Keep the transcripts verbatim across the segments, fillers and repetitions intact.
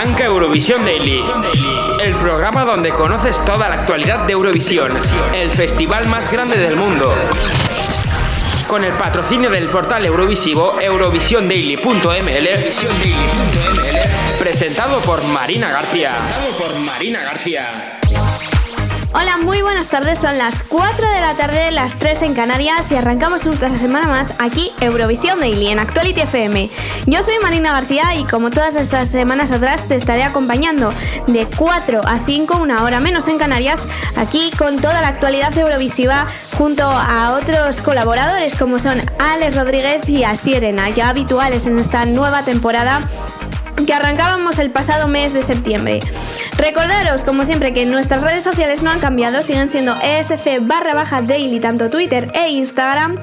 Arranca Eurovisión Daily, el programa donde conoces toda la actualidad de Eurovisión, el festival más grande del mundo. Con el patrocinio del portal Eurovisivo Eurovisión Daily punto m l, presentado por Marina García. Presentado por Marina García. Hola, muy buenas tardes, son las cuatro de la tarde, las tres en Canarias y arrancamos otra semana más aquí Eurovisión Daily en Actuality F M. Yo soy Marina García y como todas estas semanas atrás te estaré acompañando de cuatro a cinco, una hora menos en Canarias, aquí con toda la actualidad eurovisiva junto a otros colaboradores como son Álex Rodríguez y Asierena, ya habituales en esta nueva temporada que arrancábamos el pasado mes de septiembre. Recordaros, como siempre, que nuestras redes sociales no han cambiado, siguen siendo esc barra baja daily, tanto Twitter e Instagram.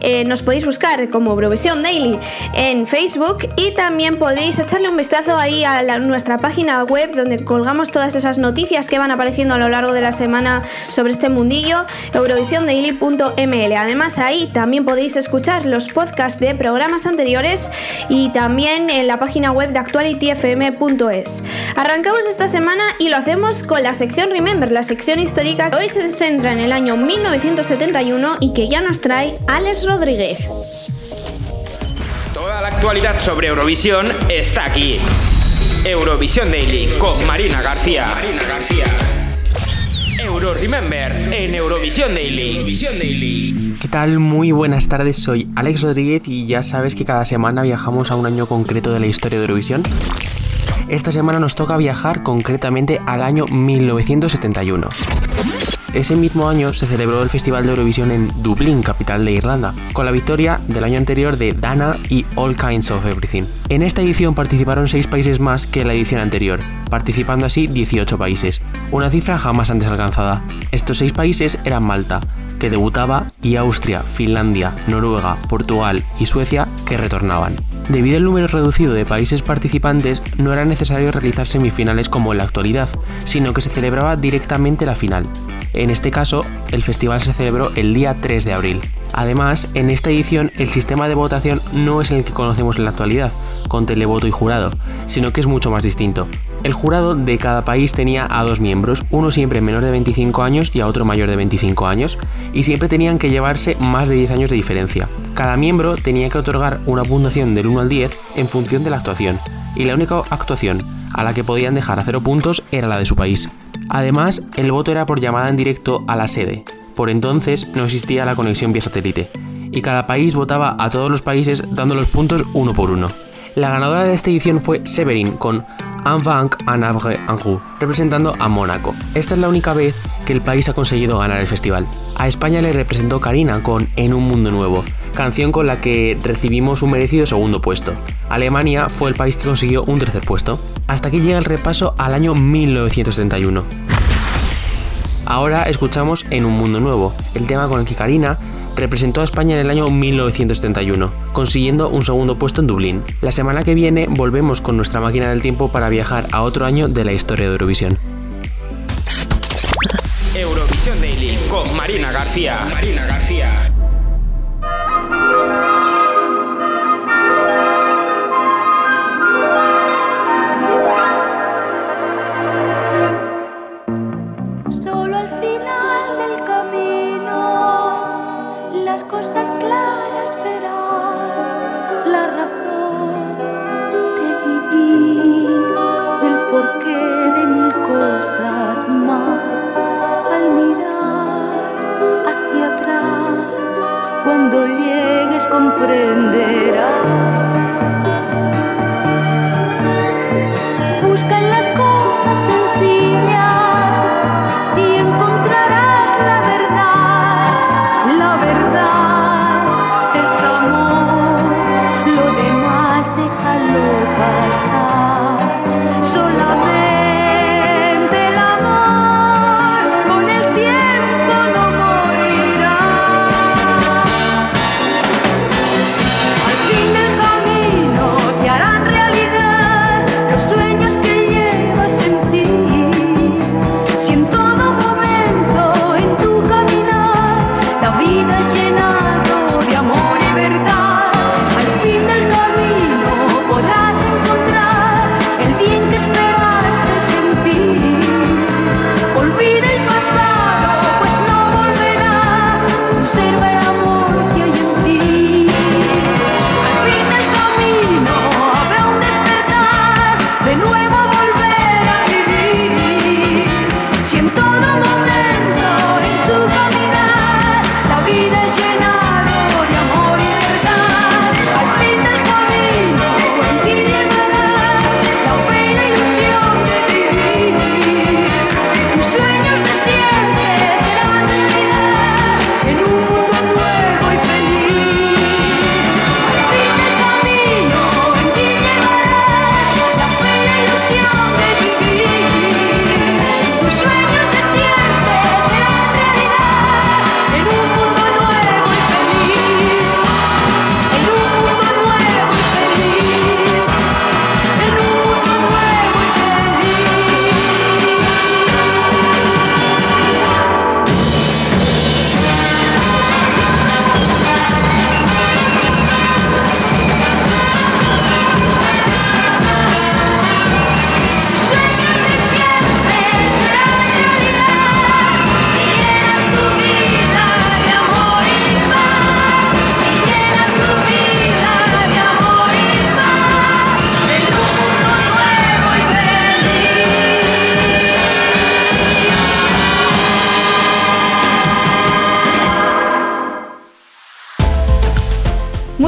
Eh, nos podéis buscar como Eurovisión Daily en Facebook y también podéis echarle un vistazo ahí a la, nuestra página web, donde colgamos todas esas noticias que van apareciendo a lo largo de la semana sobre este mundillo, eurovisión daily punto m l. Además, ahí también podéis escuchar los podcasts de programas anteriores y también en la página web de Actualidad actuality f m punto es. Arrancamos esta semana y lo hacemos con la sección Remember, la sección histórica que hoy se centra en el año mil novecientos setenta y uno y que ya nos trae Álex Rodríguez. Toda la actualidad sobre Eurovisión está aquí. Eurovisión Daily con Marina García. Marina García. Euro Remember en Eurovisión Daily. Eurovisión Daily. ¿Qué tal? Muy buenas tardes, soy Álex Rodríguez y ya sabes que cada semana viajamos a un año concreto de la historia de Eurovisión. Esta semana nos toca viajar concretamente al año mil novecientos setenta y uno. Ese mismo año se celebró el Festival de Eurovisión en Dublín, capital de Irlanda, con la victoria del año anterior de Dana y All Kinds of Everything. En esta edición participaron seis países más que en la edición anterior, participando así dieciocho países, una cifra jamás antes alcanzada. Estos seis países eran Malta, que debutaba, y Austria, Finlandia, Noruega, Portugal y Suecia, que retornaban. Debido al número reducido de países participantes, no era necesario realizar semifinales como en la actualidad, sino que se celebraba directamente la final. En este caso, el festival se celebró el día tres de abril. Además, en esta edición el sistema de votación no es el que conocemos en la actualidad, con televoto y jurado, sino que es mucho más distinto. El jurado de cada país tenía a dos miembros, uno siempre menor de veinticinco años y a otro mayor de veinticinco años, y siempre tenían que llevarse más de diez años de diferencia. Cada miembro tenía que otorgar una puntuación del uno al diez en función de la actuación, y la única actuación a la que podían dejar a cero puntos era la de su país. Además, el voto era por llamada en directo a la sede. Por entonces no existía la conexión vía satélite, y cada país votaba a todos los países dando los puntos uno por uno. La ganadora de esta edición fue Severin con Un banc, un arbre, une rue, representando a Mónaco. Esta es la única vez que el país ha conseguido ganar el festival. A España le representó Karina con En un mundo nuevo, canción con la que recibimos un merecido segundo puesto. Alemania fue el país que consiguió un tercer puesto. Hasta aquí llega el repaso al año mil novecientos setenta y uno. Ahora escuchamos En un mundo nuevo, el tema con el que Karina representó a España en el año mil novecientos setenta y uno, consiguiendo un segundo puesto en Dublín. La semana que viene volvemos con nuestra máquina del tiempo para viajar a otro año de la historia de Eurovisión. Eurovisión Daily con Marina García. Marina García.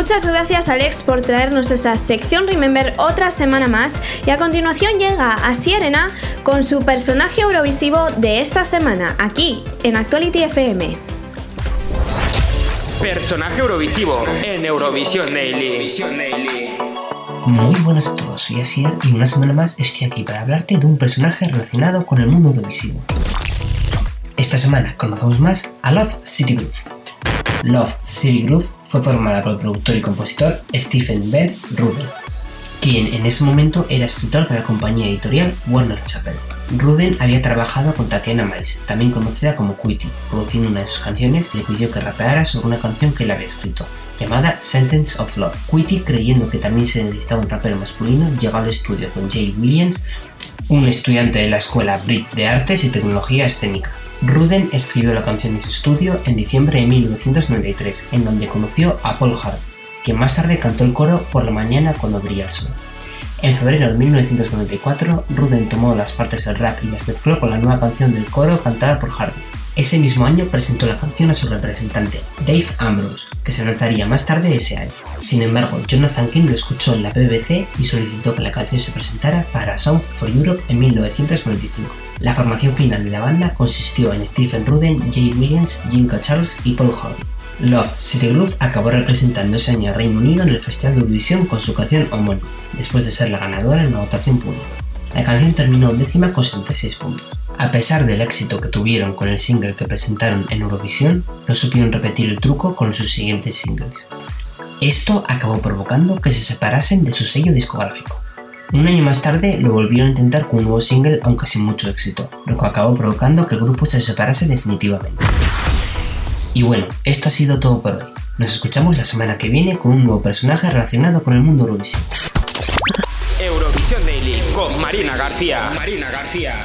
Muchas gracias, Álex, por traernos esa sección Remember otra semana más. Y a continuación llega Asier Ena con su personaje eurovisivo de esta semana, aquí en Actuality F M. Personaje eurovisivo en Eurovisión Daily. Muy buenas a todos, soy Asier y una semana más estoy aquí para hablarte de un personaje relacionado con el mundo eurovisivo. Esta semana conocemos más a Love City Groove. Love City Groove fue formada por el productor y compositor Stephen Bell Ruden, quien en ese momento era escritor de la compañía editorial Warner Chappell. Ruden había trabajado con Tatiana Miles, también conocida como Quitty, produciendo una de sus canciones. Le pidió que rapeara sobre una canción que él había escrito, llamada Sentence of Love. Quitty, creyendo que también se necesitaba un rapero masculino, llegó al estudio con Jay Williams, un estudiante de la Escuela Brit de Artes y Tecnología Escénica. Ruden escribió la canción en su estudio en diciembre de mil novecientos noventa y tres, en donde conoció a Paul Hardy, quien más tarde cantó el coro por la mañana cuando brilla el sol. En febrero de mil novecientos noventa y cuatro, Ruden tomó las partes del rap y las mezcló con la nueva canción del coro cantada por Hardy. Ese mismo año presentó la canción a su representante, Dave Ambrose, que se lanzaría más tarde ese año. Sin embargo, Jonathan King lo escuchó en la B B C y solicitó que la canción se presentara para Sound for Europe en mil novecientos noventa y cinco. La formación final de la banda consistió en Stephen Ruden, Jay Williams, Jim Charles y Paul Hardy. Love City Groove acabó representando ese año a Reino Unido en el Festival de Eurovisión con su canción homónima, después de ser la ganadora en la votación pública. La canción terminó décima con setenta y seis puntos. A pesar del éxito que tuvieron con el single que presentaron en Eurovisión, no supieron repetir el truco con sus siguientes singles. Esto acabó provocando que se separasen de su sello discográfico. Un año más tarde lo volvieron a intentar con un nuevo single, aunque sin mucho éxito, lo que acabó provocando que el grupo se separase definitivamente. Y bueno, esto ha sido todo por hoy. Nos escuchamos la semana que viene con un nuevo personaje relacionado con el mundo Eurovisivo. Eurovisión Daily con Marina García. Marina García.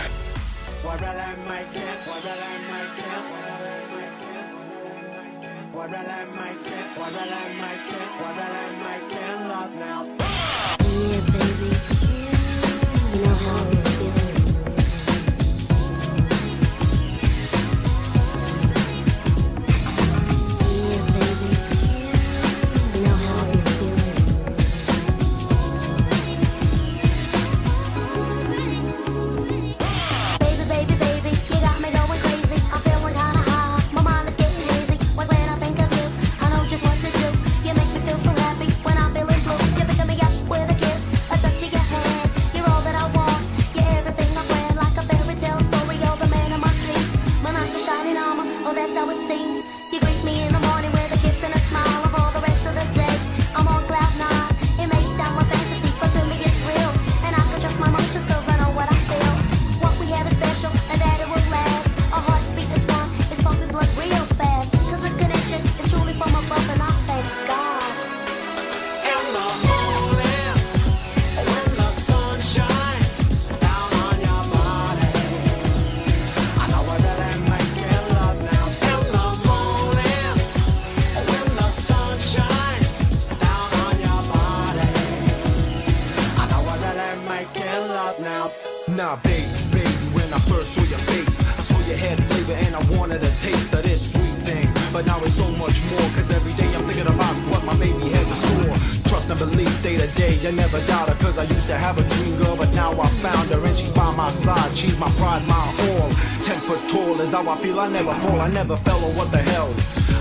I feel I never fall, I never fell, or what the hell,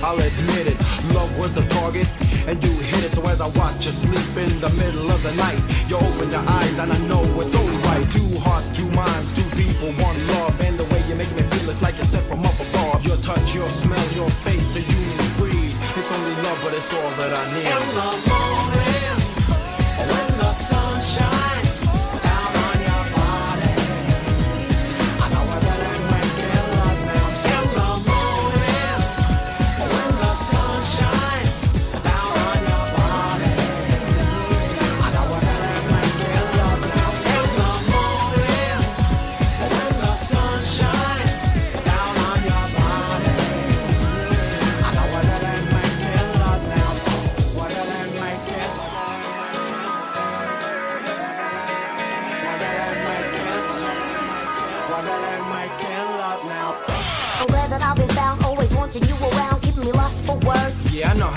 I'll admit it, love was the target, and you hit it, so as I watch you sleep in the middle of the night, you open your eyes, and I know it's only right, two hearts, two minds, two people, one love, and the way you make me feel, it's like you step from up above, your touch, your smell, your face, a union breed, it's only love, but it's all that I need. In the morning, when the sun shines,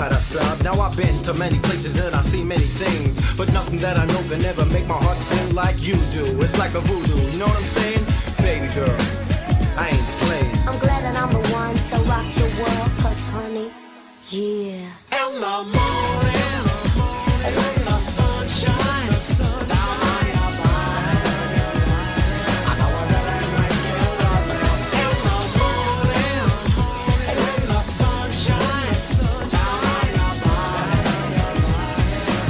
had a sob. Now I've been to many places and I've seen many things, but nothing that I know can ever make my heart sing like you do. It's like a voodoo, you know what I'm saying? Baby girl, I ain't playing. I'm glad that I'm the one to rock the world, cause honey, yeah. In the morning, when the sun shines, thou my eyes I know I really make it up. In the morning, when the sun shines, thou my eyes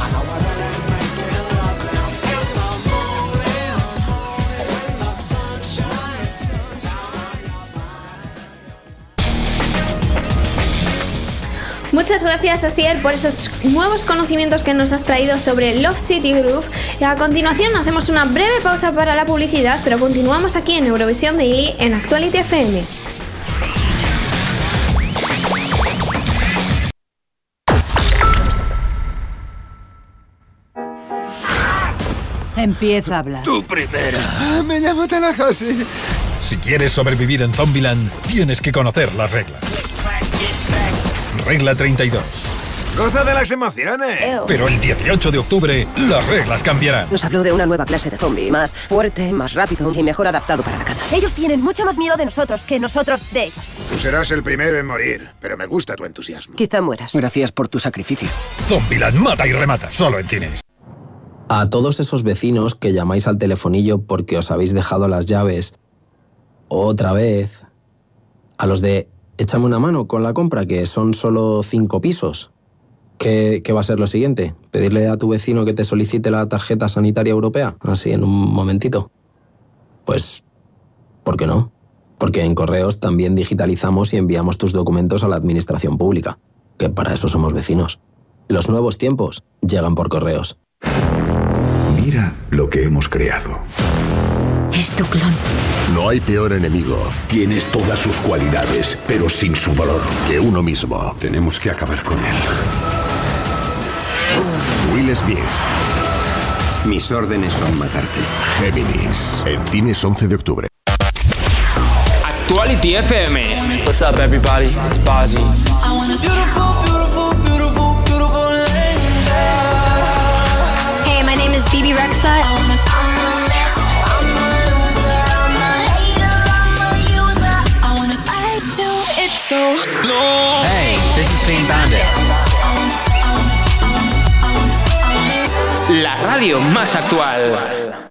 I know I really make it up. In the morning, when the sun shines, thou my eyes. Muchas gracias, Asier, por esos nuevos conocimientos que nos has traído sobre Love City Groove. Y a continuación hacemos una breve pausa para la publicidad, pero continuamos aquí en Eurovisión Daily en Actuality F M. Empieza a hablar. Tú primero. Ah, me llamo Tallahassee. Si quieres sobrevivir en Zombieland, tienes que conocer las reglas. Regla treinta y dos. Goza de las emociones. Eo. Pero el dieciocho de octubre, las reglas cambiarán. Nos habló de una nueva clase de zombie, más fuerte, más rápido y mejor adaptado para la caza. Ellos tienen mucho más miedo de nosotros que nosotros de ellos. Tú serás el primero en morir, pero me gusta tu entusiasmo. Quizá mueras. Gracias por tu sacrificio. Zombieland mata y remata, solo en cines. A todos esos vecinos que llamáis al telefonillo porque os habéis dejado las llaves, otra vez. A los de échame una mano con la compra, que son solo cinco pisos. ¿Qué, ¿Qué va a ser lo siguiente? ¿Pedirle a tu vecino que te solicite la tarjeta sanitaria europea? Así, en un momentito. Pues, ¿por qué no? Porque en Correos también digitalizamos y enviamos tus documentos a la administración pública, que para eso somos vecinos. Los nuevos tiempos llegan por Correos. Mira lo que hemos creado. Es tu clon. No hay peor enemigo. Tienes todas sus cualidades, pero sin su valor, que uno mismo. Tenemos que acabar con él. Will Smith. Mis órdenes son matarte. Géminis. En cines once de octubre. Actuality F M. What's up everybody? It's Bazzi. I want a beautiful, beautiful, beautiful, beautiful lady. Hey, my name is Phoebe Rexha. So hey, this is Clean Bandit. La radio más actual.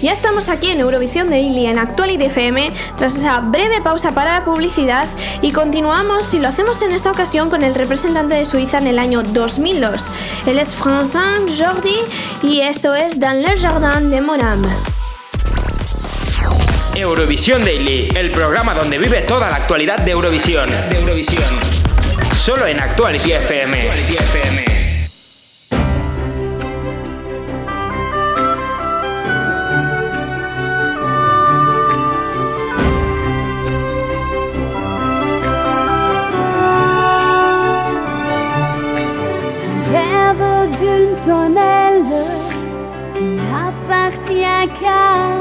Ya estamos aquí en Eurovisión Daily en Actuality F M tras esa breve pausa para la publicidad y continuamos y lo hacemos en esta ocasión con el representante de Suiza en el año dos mil dos. Él es Vincent Jordi y esto es Dans le Jardin de mon âme. Eurovisión Daily, el programa donde vive toda la actualidad de Eurovisión. De Eurovisión. Solo en Actuality F M. Actuality F M. Rêve d'une tonnelle qui n'appartient qu'à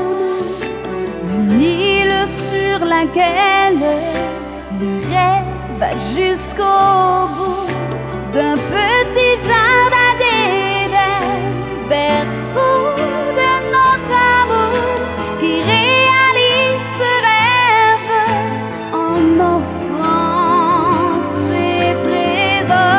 une île sur laquelle le rêve va jusqu'au bout d'un petit jardin d'Éden, berceau de notre amour qui réalise ce rêve en offrant ses trésors.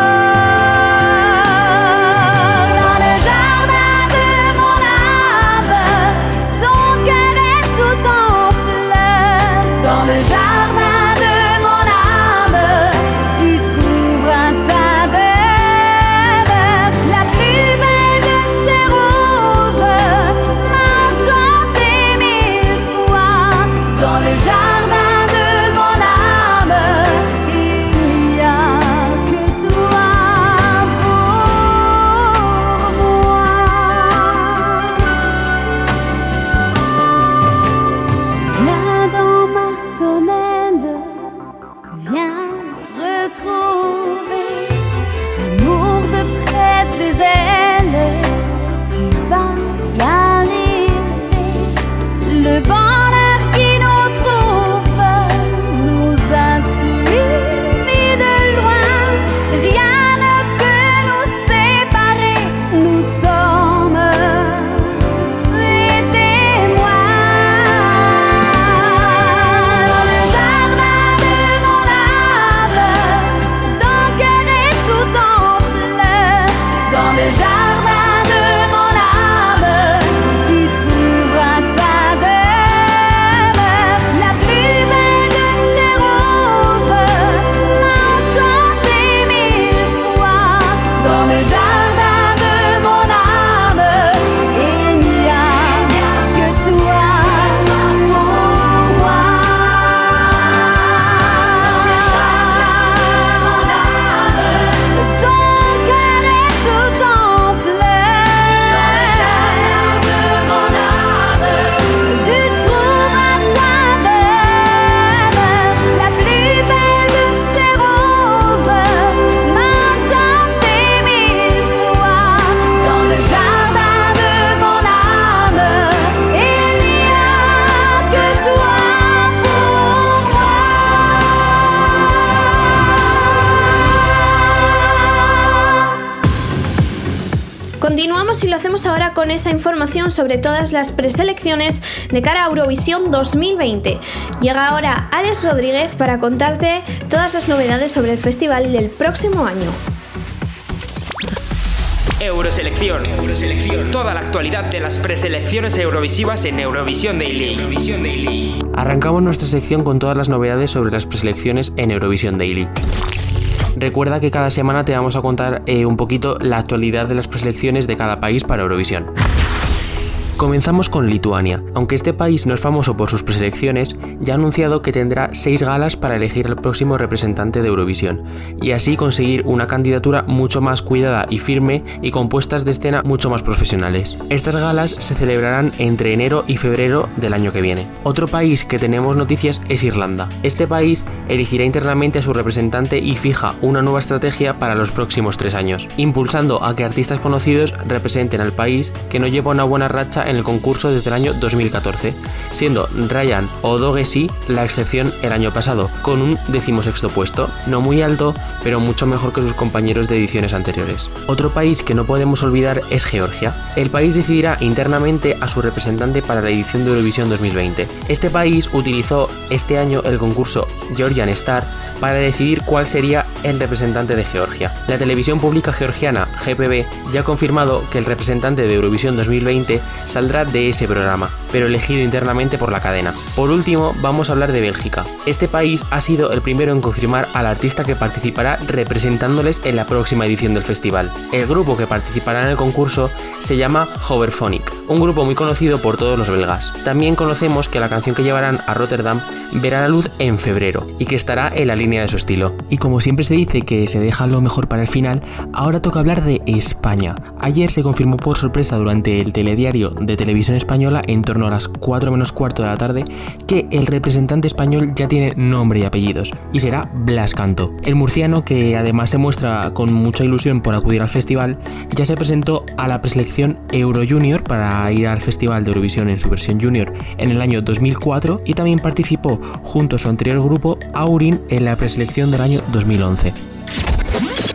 Continuamos y lo hacemos ahora con esa información sobre todas las preselecciones de cara a Eurovisión dos mil veinte. Llega ahora Álex Rodríguez para contarte todas las novedades sobre el festival del próximo año. Euroselección. Euroselección. Toda la actualidad de las preselecciones eurovisivas en Eurovisión Daily. Eurovisión Daily. Arrancamos nuestra sección con todas las novedades sobre las preselecciones en Eurovisión Daily. Recuerda que cada semana te vamos a contar eh, un poquito la actualidad de las preselecciones de cada país para Eurovisión. Comenzamos con Lituania. Aunque este país no es famoso por sus preselecciones, ya ha anunciado que tendrá seis galas para elegir al próximo representante de Eurovisión, y así conseguir una candidatura mucho más cuidada y firme y con puestas de escena mucho más profesionales. Estas galas se celebrarán entre enero y febrero del año que viene. Otro país que tenemos noticias es Irlanda. Este país elegirá internamente a su representante y fija una nueva estrategia para los próximos tres años, impulsando a que artistas conocidos representen al país, que no lleva una buena racha en el concurso desde el año dos mil catorce, siendo Ryan O'Dougherty la excepción el año pasado, con un decimosexto puesto, no muy alto, pero mucho mejor que sus compañeros de ediciones anteriores. Otro país que no podemos olvidar es Georgia. El país decidirá internamente a su representante para la edición de Eurovisión dos mil veinte. Este país utilizó este año el concurso Georgian Star para decidir cuál sería el representante de Georgia. La televisión pública georgiana, G P B, ya ha confirmado que el representante de Eurovisión dos mil veinte saldrá de ese programa, pero elegido internamente por la cadena. Por último, vamos a hablar de Bélgica. Este país ha sido el primero en confirmar al artista que participará representándoles en la próxima edición del festival. El grupo que participará en el concurso se llama Hoverphonic, un grupo muy conocido por todos los belgas. También conocemos que la canción que llevarán a Rotterdam verá la luz en febrero y que estará en la línea de su estilo. Y como siempre se dice que se deja lo mejor para el final, ahora toca hablar de España. Ayer se confirmó por sorpresa durante el telediario de Televisión Española en torno a las cuatro menos cuarto de la tarde que el representante español ya tiene nombre y apellidos y será Blas Canto. El murciano, que además se muestra con mucha ilusión por acudir al festival, ya se presentó a la preselección Euro Junior para ir al Festival de Eurovisión en su versión Junior en el año dos mil cuatro y también participó junto a su anterior grupo Aurin en la preselección del año dos mil once.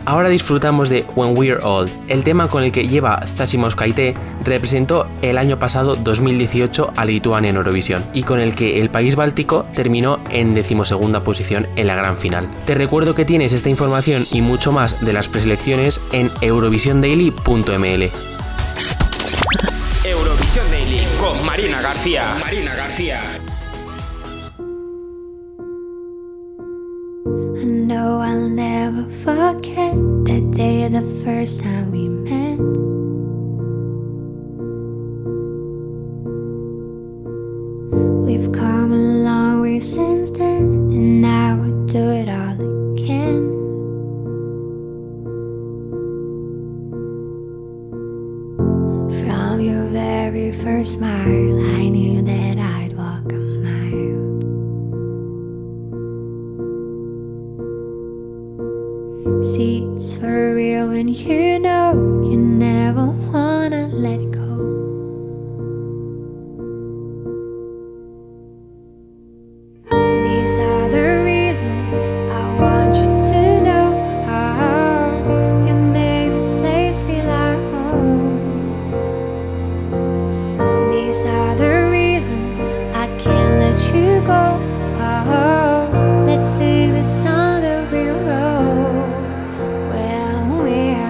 Ahora disfrutamos de When We're Old. El tema con el que lleva Zasi Moskaitė representó el año pasado dos mil dieciocho a Lituania en Eurovisión y con el que el país báltico terminó en decimosegunda posición en la gran final. Te recuerdo que tienes esta información y mucho más de las preselecciones en Eurovision Daily punto m l. Eurovisión Daily con Marina García. Marina García. No, I'll never forget that day, the first time we met. We've come a long way since then, and I would do it all again. From your very first smile, I knew that I'd walk a mile. See, it's for real when you know you never wanna let go. These are the reasons I want you to know how you make this place feel like home. These are the reasons I can't let you go. Oh, let's sing this song that we wrote. We're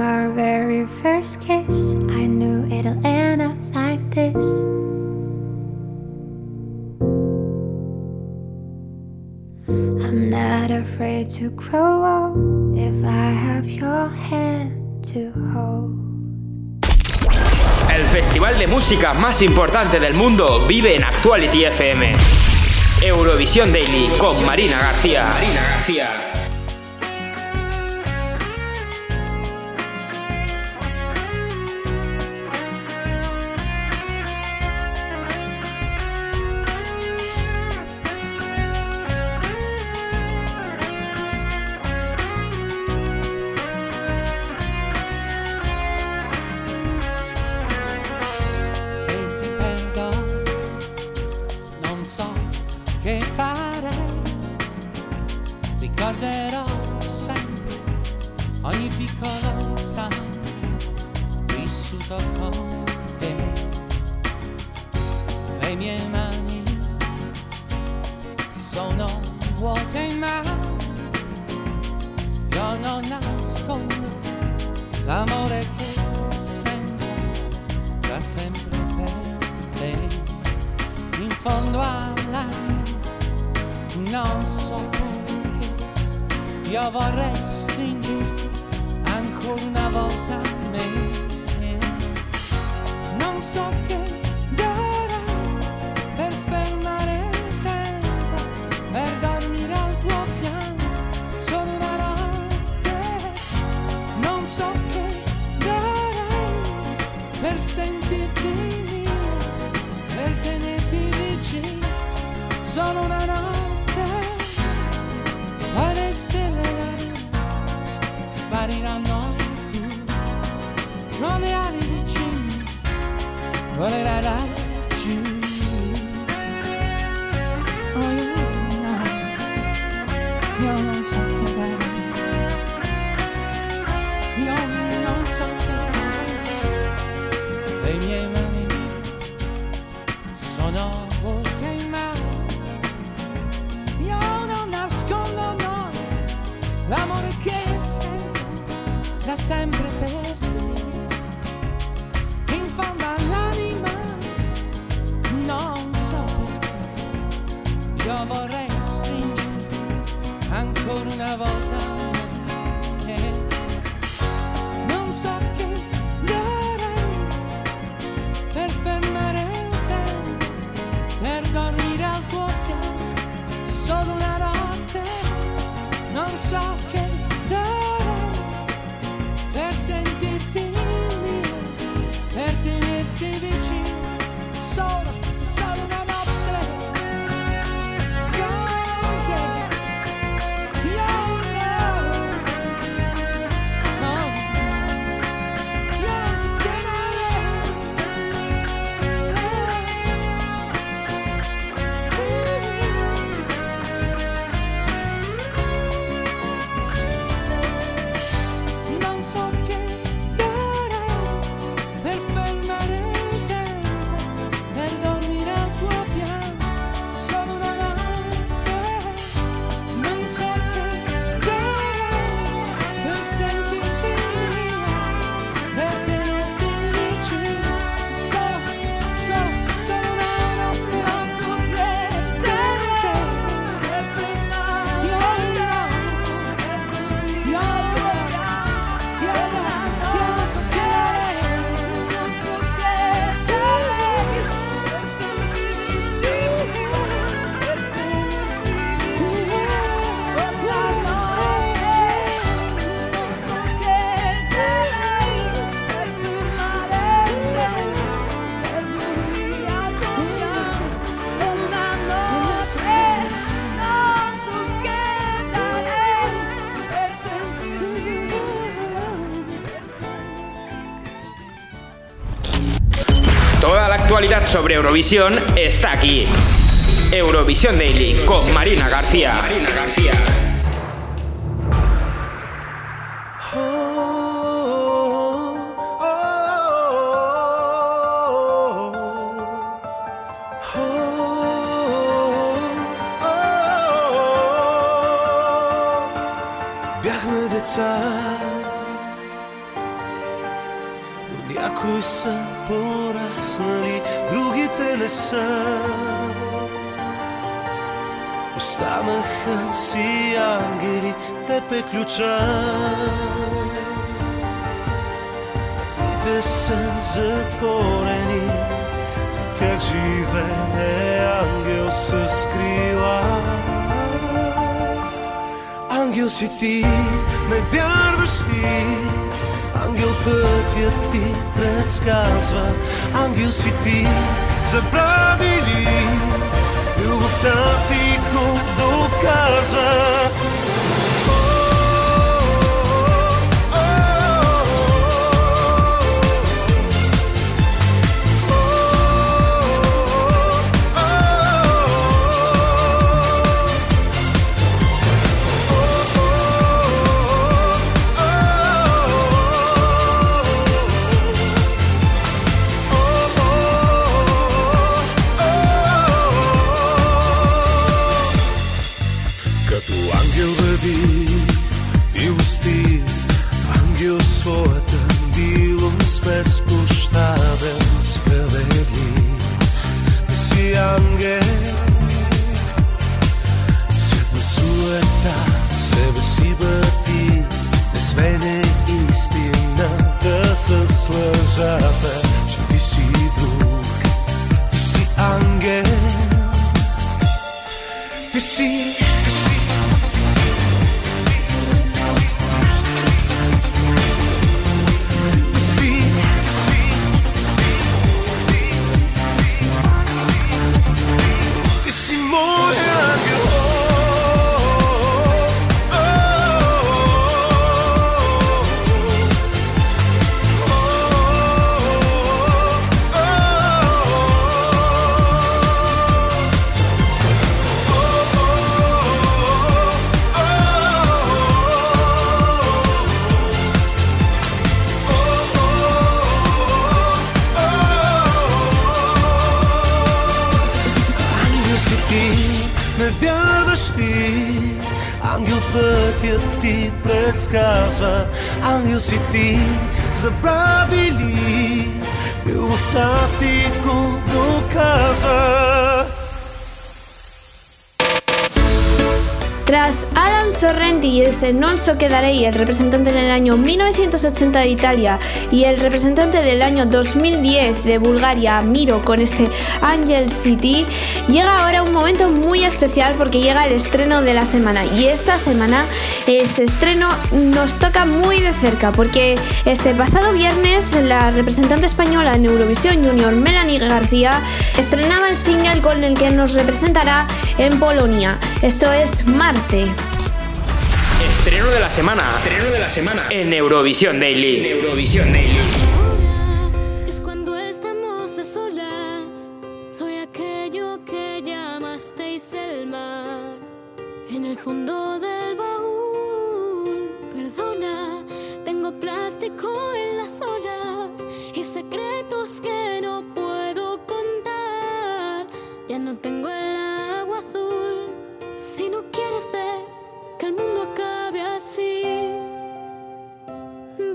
From our very first kiss, I knew it'll end up like this. I'm not afraid to grow old if I have your hand to hold. El festival de música más importante del mundo vive en Actuality F M. Eurovisión Daily con Marina García. Marina García. Sobre Eurovisión está aquí. Eurovisión Daily con Marina García. Marina García. kusa porasnili, drugi te ne sam. Останаха си ангели, те пе ключа. Вратите са затворени, за тях живее ангел с крила. Ангел си ти, не вярваш ли? Ангел пътят ти предсказва. Ангел си ти, забрави ли? Любовта ти доказва. Ангел си ти, забрави ли? Любовта ти го доказва. Tras Alan Sorrenti y el Senonso Quedarei, el representante del año mil novecientos ochenta de Italia, y el representante del año dos mil diez de Bulgaria, Miro, con este Angel City, llega ahora un momento muy especial porque llega el estreno de la semana. Y esta semana ese estreno nos toca muy de cerca porque este pasado viernes la representante española en Eurovisión Junior, Marina García, estrenaba el single con el que nos representará en Polonia. Esto es Marte. Estreno de la semana. Estreno de la semana en Eurovisión Daily. En Eurovisión Daily. Ahora es cuando estamos a solas. Soy aquello que llamasteis el mar. En el fondo del baúl. Perdona, tengo plástico en las olas y secretos que no puedo contar. Ya no tengo el agua azul. Si no quieres ver que el mundo acabe así,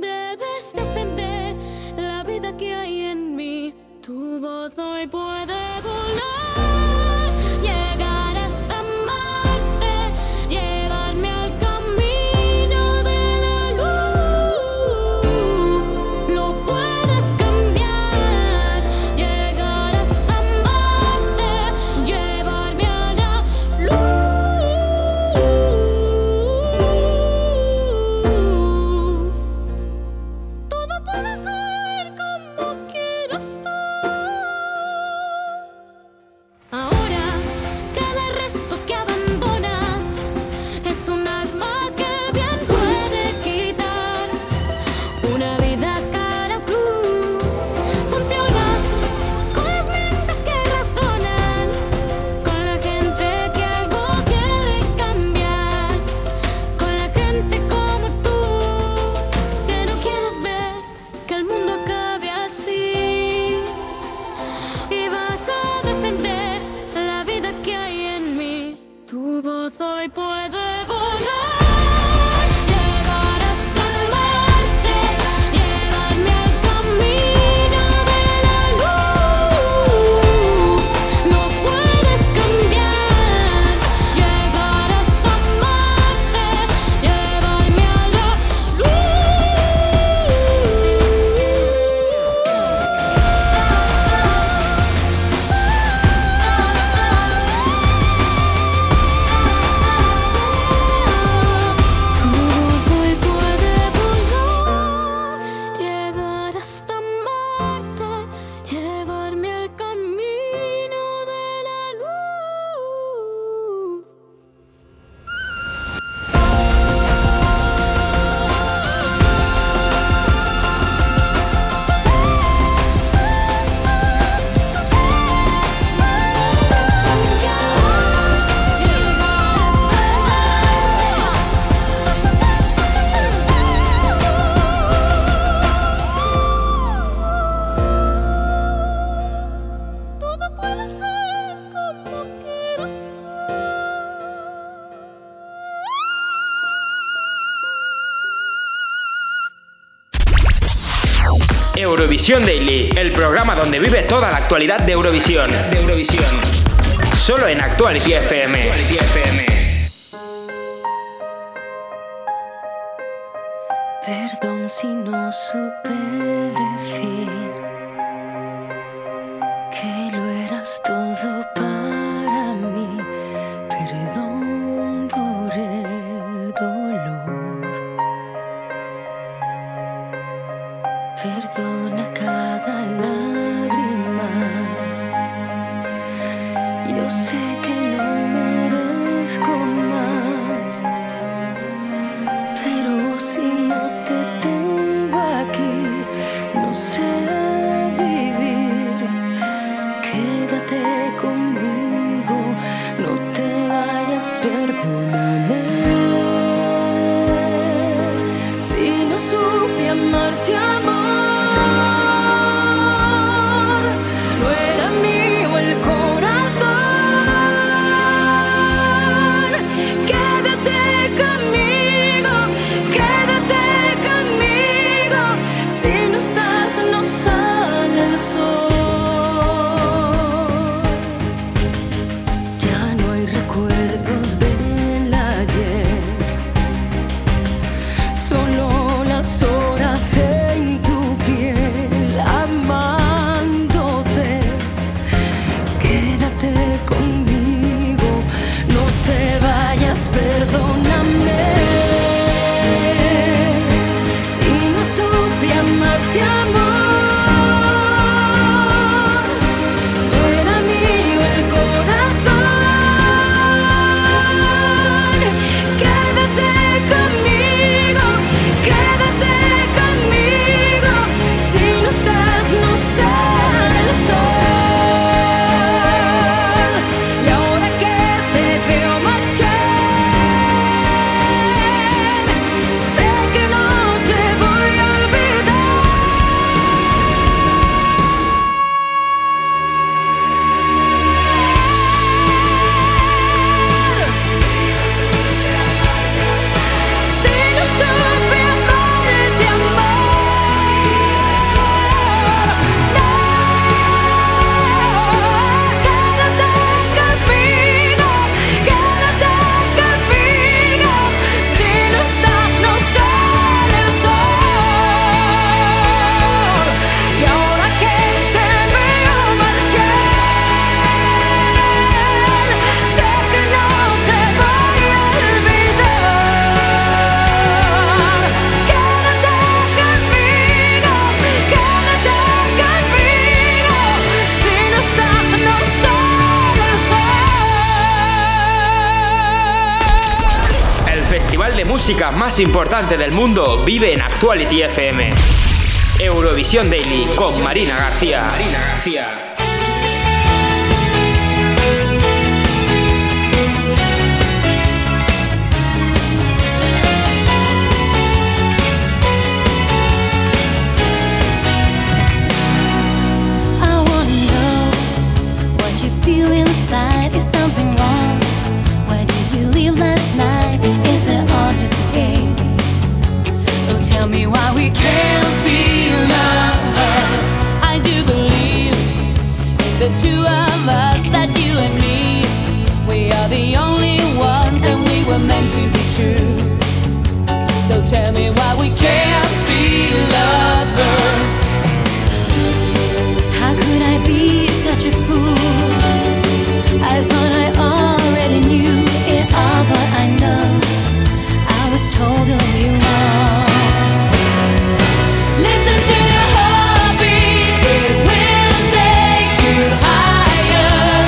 debes defender la vida que hay en mí. Tu voz hoy puede volar, llegar hasta Marte, llevarme al camino de la luz. Lo puedes cambiar, llegar hasta Marte, llevarme a la luz. Todo puede ser como quiero estar. Eurovisión Daily, el programa donde vive toda la actualidad de Eurovisión. De Eurovisión. Solo en Actuality F M. Actuality F M. Perdón si no supe decir que lo eras todo para mí. Perdón por el dolor. Perdona cada lágrima. Yo sé que no merezco más, pero si no te tengo aquí, no sé vivir. Quédate conmigo, no te vayas, perdóname. Si no supe amarte, amor, no era mío el corazón. Quédate conmigo, quédate conmigo. Si no estás, no sale el sol. Ya no hay recuerdos del ayer, solo las horas en tu piel amándote. Quédate conmigo, no te vayas, perdóname. Si no supe amarte, amor, no era mío el corazón. Quédate conmigo, quédate conmigo. Si no estás, no sale el sol. Y ahora que te veo marchar, sé que no te voy a olvidar. Si no supe amarte, amor, no. Quédate conmigo, quédate conmigo. Si no estás, no sale el sol. Y ahora que te veo marchar, sé que no te voy a olvidar. Quédate conmigo, quédate conmigo. Si no estás, no sale el sol. El festival de música más importante del mundo vive en Actuality F M. Eurovisión Daily con Marina García. Marina García. I wanna know what you feel inside. Is something wrong? Where did you leave last night? Is it all just a game? Oh, tell me why we can't be lovers. I do believe in the two of us, that you and me, we are the only ones, and we were meant to be true. So tell me why we can't be lovers. How could I be such a fool? I thought I already knew it all, but I know I was totally wrong. Listen to the heartbeat, it will take you higher.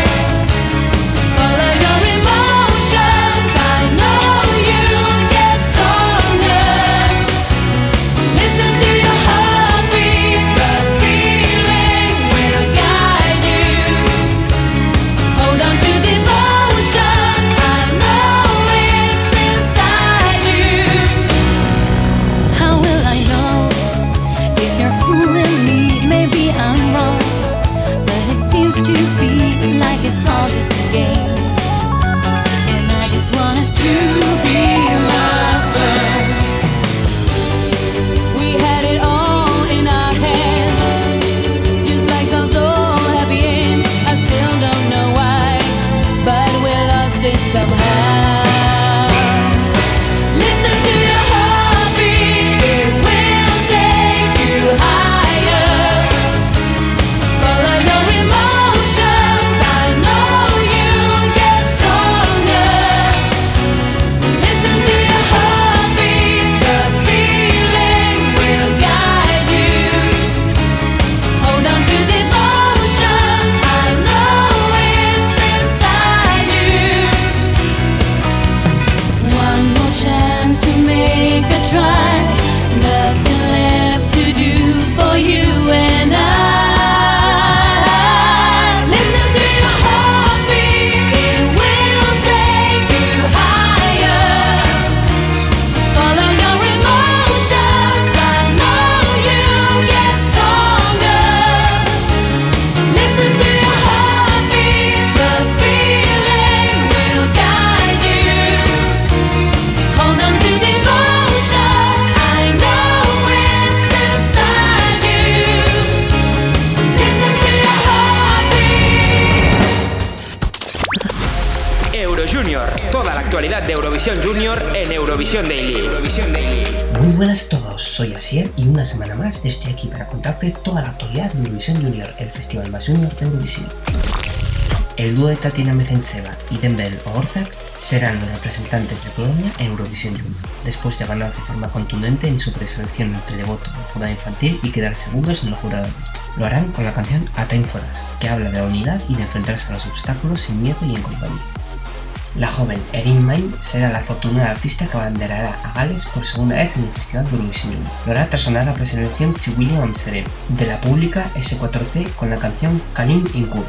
Follow your emotions, I know you'll get stronger. Listen to your heartbeat, the feeling will guide you. Hold on to devotion, I know it's inside you. How will I know? Eurovisión Junior en Eurovisión Daily. Eurovisión Daily. Muy buenas a todos, soy Asier y una semana más estoy aquí para contarte toda la actualidad de Eurovisión Junior, el festival más junior de Eurovisivo. El dúo de Tatiana Mezencheva y Dembel Ogorzak serán los representantes de Polonia en Eurovisión Junior, después de ganar de forma contundente en su preselección entre devoto y jurado infantil y quedar segundos en el jurado adulto. Lo harán con la canción A Time For Us, que habla de la unidad y de enfrentarse a los obstáculos sin miedo y en compañía. La joven Erin Main será la afortunada artista que abanderará a Gales por segunda vez en el Festival de Eurovisión Junior. Lo hará tras ganar la preselección Jay Williams de la pública ese cuatro ce con la canción Kanin in Kur.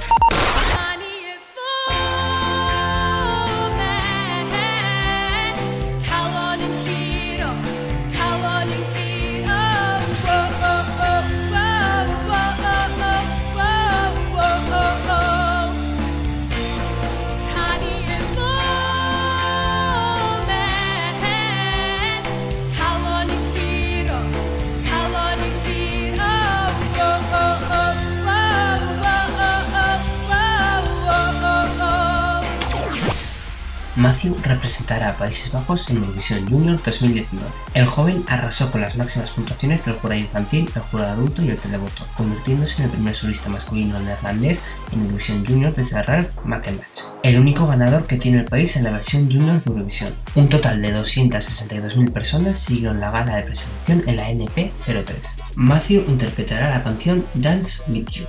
Matthew representará a Países Bajos en Eurovisión Junior dos mil diecinueve. El joven arrasó con las máximas puntuaciones del jurado infantil, el jurado adulto y el televoto, convirtiéndose en el primer solista masculino neerlandés en Eurovisión Junior desde Ralph Mackenbach, el único ganador que tiene el país en la versión Junior de Eurovisión. Un total de doscientas sesenta y dos mil personas siguieron la gala de presentación en la ene pe cero tres. Matthew interpretará la canción Dance With You.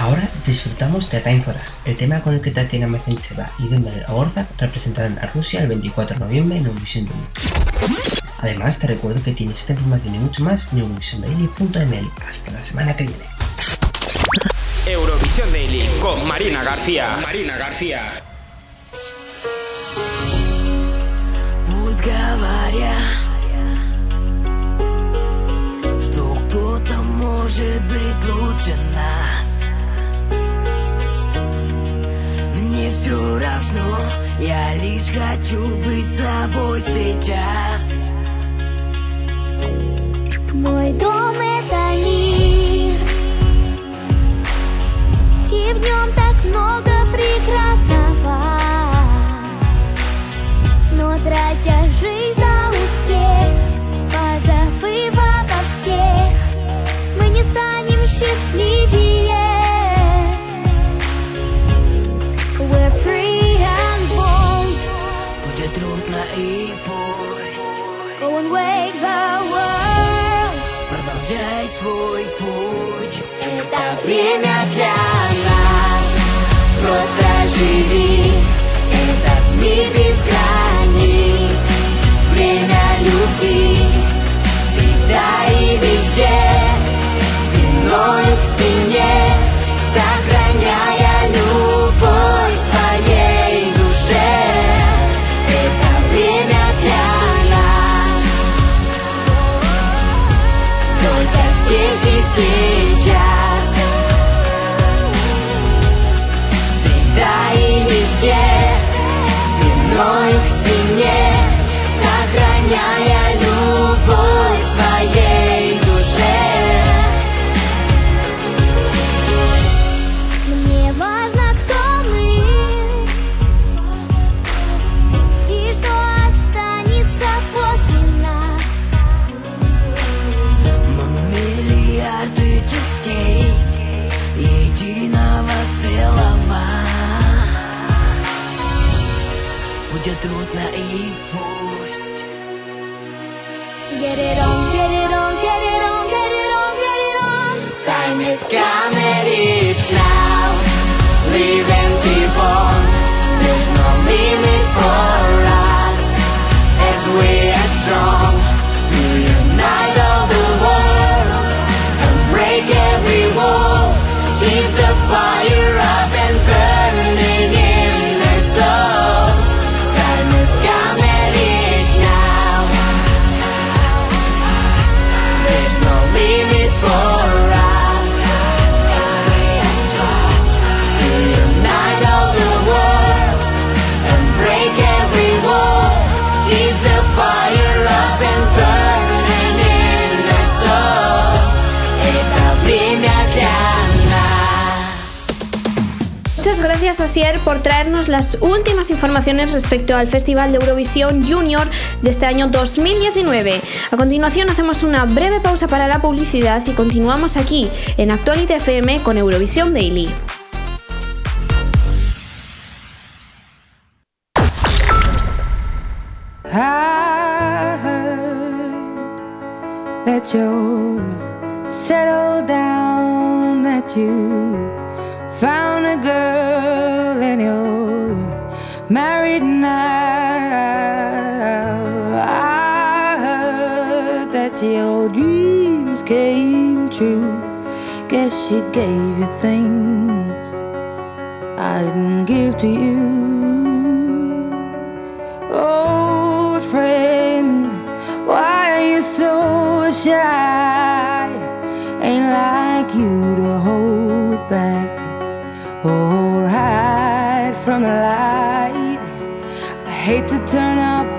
Ahora disfrutamos de A Time For Us, el tema con el que Tatiana Mezencheva y Dembel Ogorzak representarán a Rusia el veinticuatro de noviembre en Eurovisión Junior. Además, te recuerdo que tienes esta información y mucho más en Eurovisión Daily punto eme ele. Hasta la semana que viene. Eurovisión Daily con Marina García. Marina García. Мне все равно, я лишь хочу быть собой сейчас. Мой дом это мир, и в нем так много прекрасного. Но тратя жизнь на успех, позабыв обо всех, мы не станем счастливее. И пусть go and wake the world продолжает свой путь. Это время для нас. Просто живи. Этот мир без границ. Время любви. Всегда и везде. Спиною к спине. Сохраняя любовь своей душе. Время для нас. Только здесь и сейчас. Всегда и везде. Спиною к спине. Сохраняя любовь своей душе. Мне важно, кто мы. И что трудно и пусть. Get it on, get it on, get it on, get it on, get it on. Time is coming, it's now. Live and keep on. There's no limit for us. As we are strong to unite all the world and break every wall. Keep the fire up and burning in our souls. Fire up and burn. Muchas gracias, Asier, por traernos las últimas informaciones respecto al Festival de Eurovisión Junior de este año dos mil diecinueve. A continuación hacemos una breve pausa para la publicidad y continuamos aquí en Actuality F M con Eurovisión Daily. I heard that you settled down, that you found a girl and you're married now. I heard that your dreams came true. Guess she gave you things I didn't give to you. Old friend, why are you so shy? Ain't like you to hold back or hide from the light. I hate to turn up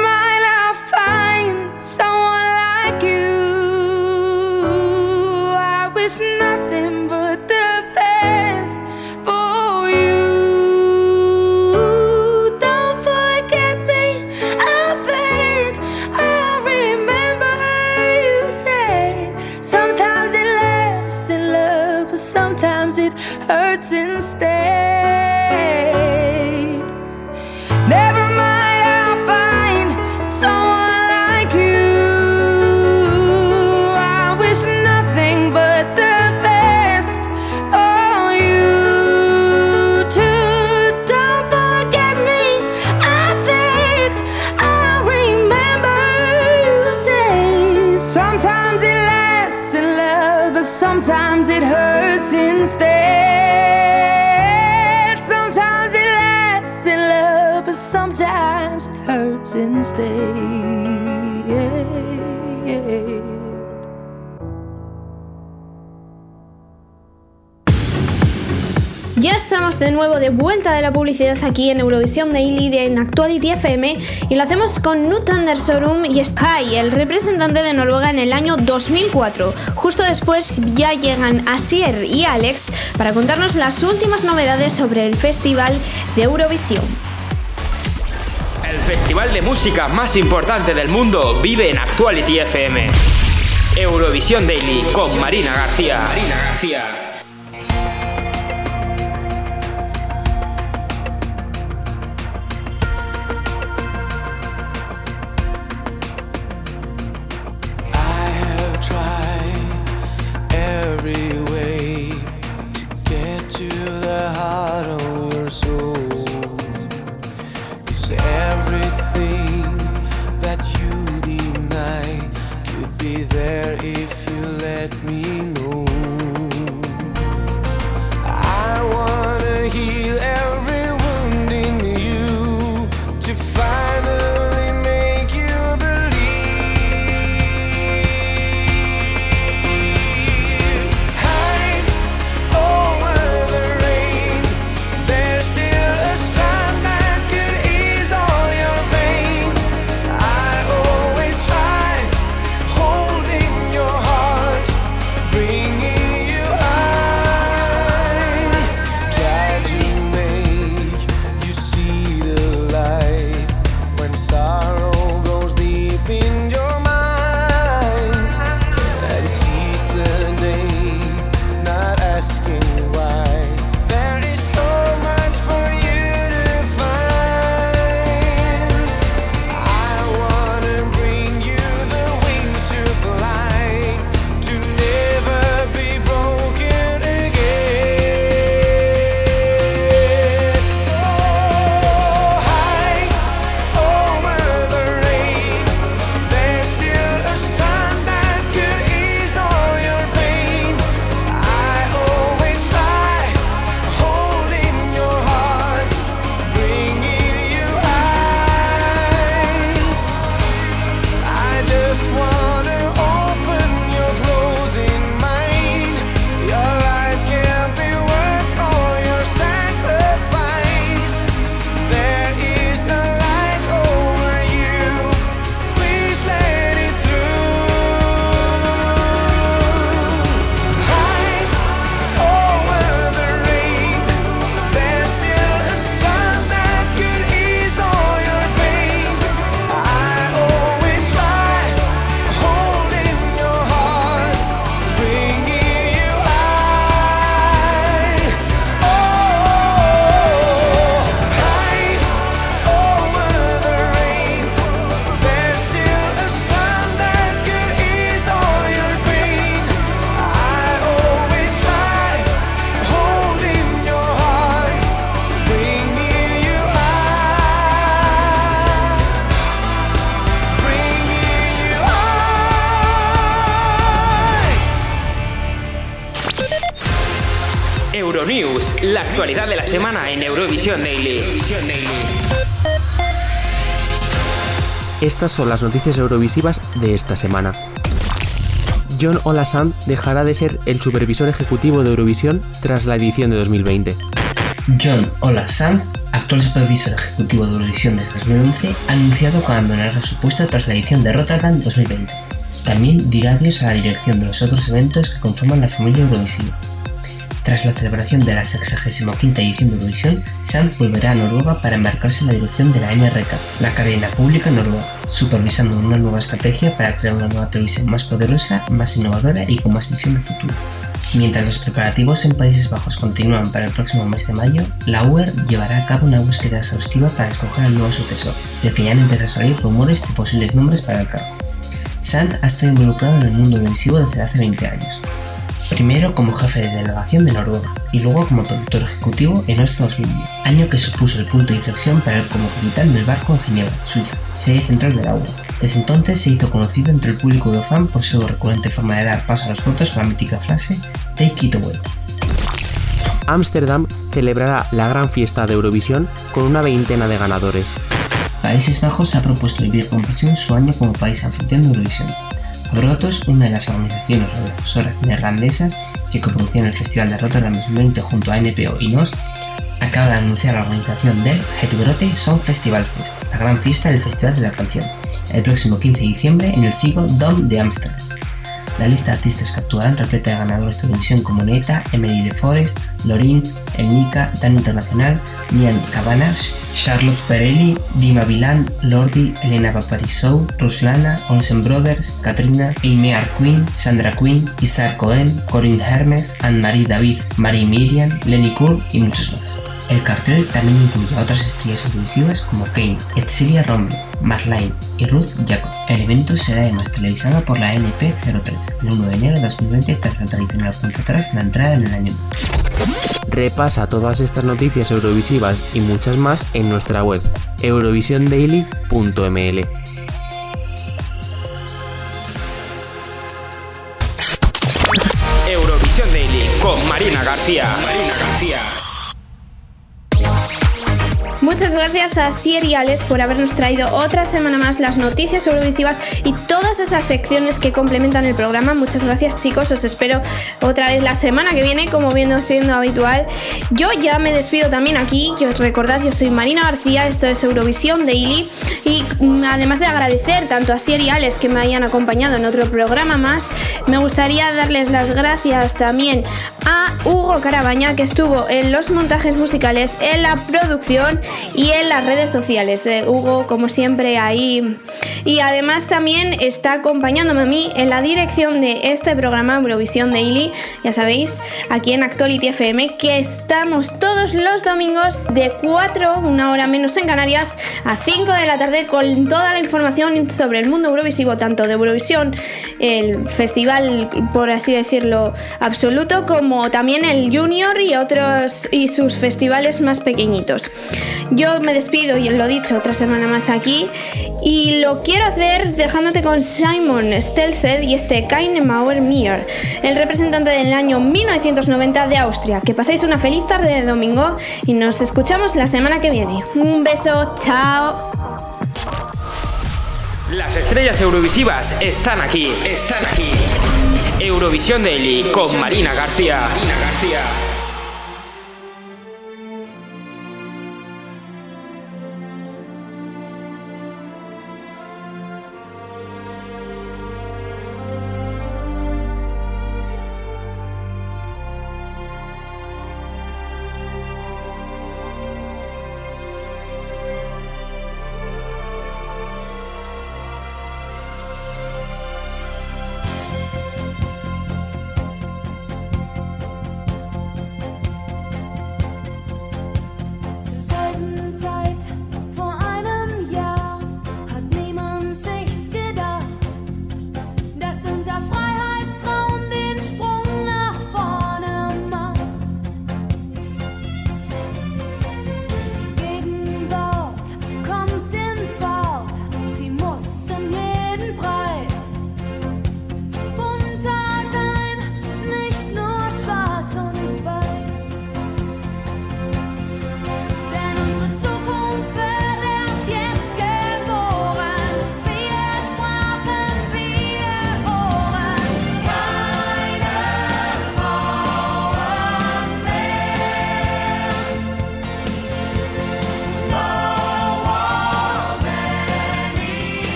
mind, I'll find someone like you. I wish nothing but the best. Hurts instead. Never mind, I'll find someone like you. I wish nothing but the best for you too. Don't forget me, I think I'll remember you say. Sometimes it lasts in love, but sometimes it hurts instead. Sometimes it hurts instead. Ya estamos de nuevo de vuelta de la publicidad aquí en Eurovisión Daily de en Actuality F M y lo hacemos con Knut Andersson y Sky, el representante de Noruega en el año dos mil cuatro. Justo después ya llegan Asier y Álex para contarnos las últimas novedades sobre el Festival de Eurovisión. El festival de música más importante del mundo vive en Actuality F M. Eurovisión Daily con Marina García. Marina García. There if you let me know. Euronews, la actualidad de la semana en Eurovisión Daily. Estas son las noticias eurovisivas de esta semana. John Ola Sand dejará de ser el supervisor ejecutivo de Eurovisión tras la edición de dos mil veinte. John Ola Sand, actual supervisor ejecutivo de Eurovisión desde dos mil once, ha anunciado que abandonará su puesto tras la edición de Rotterdam dos mil veinte. También dirá adiós a la dirección de los otros eventos que conforman la familia Eurovisiva. Tras la celebración de la sexagésima quinta edición de Eurovisión, Sand volverá a Noruega para embarcarse en la dirección de la M R K, la cadena pública noruega, supervisando una nueva estrategia para crear una nueva televisión más poderosa, más innovadora y con más visión de futuro. Mientras los preparativos en Países Bajos continúan para el próximo mes de mayo, la U E R llevará a cabo una búsqueda exhaustiva para escoger al nuevo sucesor, del que ya han empezado a salir rumores de posibles nombres para el cargo. Sand ha estado involucrado en el mundo televisivo desde hace veinte años. Primero como jefe de delegación de Noruega y luego como productor ejecutivo en Austria dos mil diez, año que supuso el punto de inflexión para él como capitán del barco en Ginebra, Suiza, sede central de la U E R. Desde entonces se hizo conocido entre el público eurofan por su recurrente forma de dar paso a los votos con la mítica frase "Take it away". Ámsterdam celebrará la gran fiesta de Eurovisión con una veintena de ganadores. Países Bajos ha propuesto vivir con pasión su año como país anfitrión de Eurovisión. Brotos, una de las organizaciones radiofusoras neerlandesas que coproducían el Festival de Rotterdam dos mil veinte junto a N P O y N O S, acaba de anunciar la organización del Het Grote Songfestival Fest, la gran fiesta del Festival de la Canción, el próximo quince de diciembre en el Ziggo Dome de Ámsterdam. La lista de artistas que actuarán repleta de ganadores de Eurovisión como Neta, Emily de Forest, Lorin, Elnica, Dan Internacional, Nian Kavanagh, Charlotte Perelli, Dima Bilan, Lordi, Elena Paparizou, Ruslana, Olsen Brothers, Katrina, Eimear Queen, Sandra Quinn, Isar Cohen, Corinne Hermes, Anne-Marie David, Marie Miriam, Lenny Kur y muchos más. El cartel también incluye a otras estrellas televisivas como Kane, Etzilia Romney, Marlaine y Ruth Jacob. El evento será además televisado por la N P cero tres el uno de enero de dos mil veinte tras la tradicional cuenta atrás de la entrada en el año. Repasa todas estas noticias eurovisivas y muchas más en nuestra web eurovision daily punto m l. Eurovisión Daily con Marina García. Marina García. Muchas gracias a Sier y Álex por habernos traído otra semana más las noticias eurovisivas y todas esas secciones que complementan el programa. Muchas gracias, chicos, os espero otra vez la semana que viene, como viendo siendo habitual. Yo ya me despido también aquí. Yo, recordad, yo soy Marina García, esto es Eurovisión Daily, y además de agradecer tanto a Sier y Álex que me hayan acompañado en otro programa más, me gustaría darles las gracias también a Hugo Carabaña, que estuvo en los montajes musicales, en la producción y en las redes sociales. eh, Hugo, como siempre, ahí, y además también está acompañándome a mí en la dirección de este programa Eurovisión Daily, ya sabéis, aquí en Actuality F M, que estamos todos los domingos de cuatro, una hora menos en Canarias, a cinco de la tarde con toda la información sobre el mundo eurovisivo, tanto de Eurovisión, el festival, por así decirlo, absoluto, como también el Junior y otros y sus festivales más pequeñitos. Yo me despido, y lo dicho, otra semana más aquí, y lo quiero hacer dejándote con Simon Stelzer y este Keine Mauer mehr, el representante del año mil novecientos noventa de Austria. Que paséis una feliz tarde de domingo y nos escuchamos la semana que viene. Un beso, chao. Las estrellas eurovisivas están aquí, están aquí. Eurovisión Daily con Marina García. Marina García.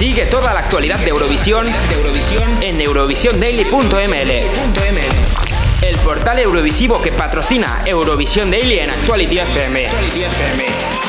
Sigue toda la actualidad de Eurovisión en Eurovisión Daily punto m l, el portal Eurovisivo que patrocina Eurovisión Daily en Actuality F M.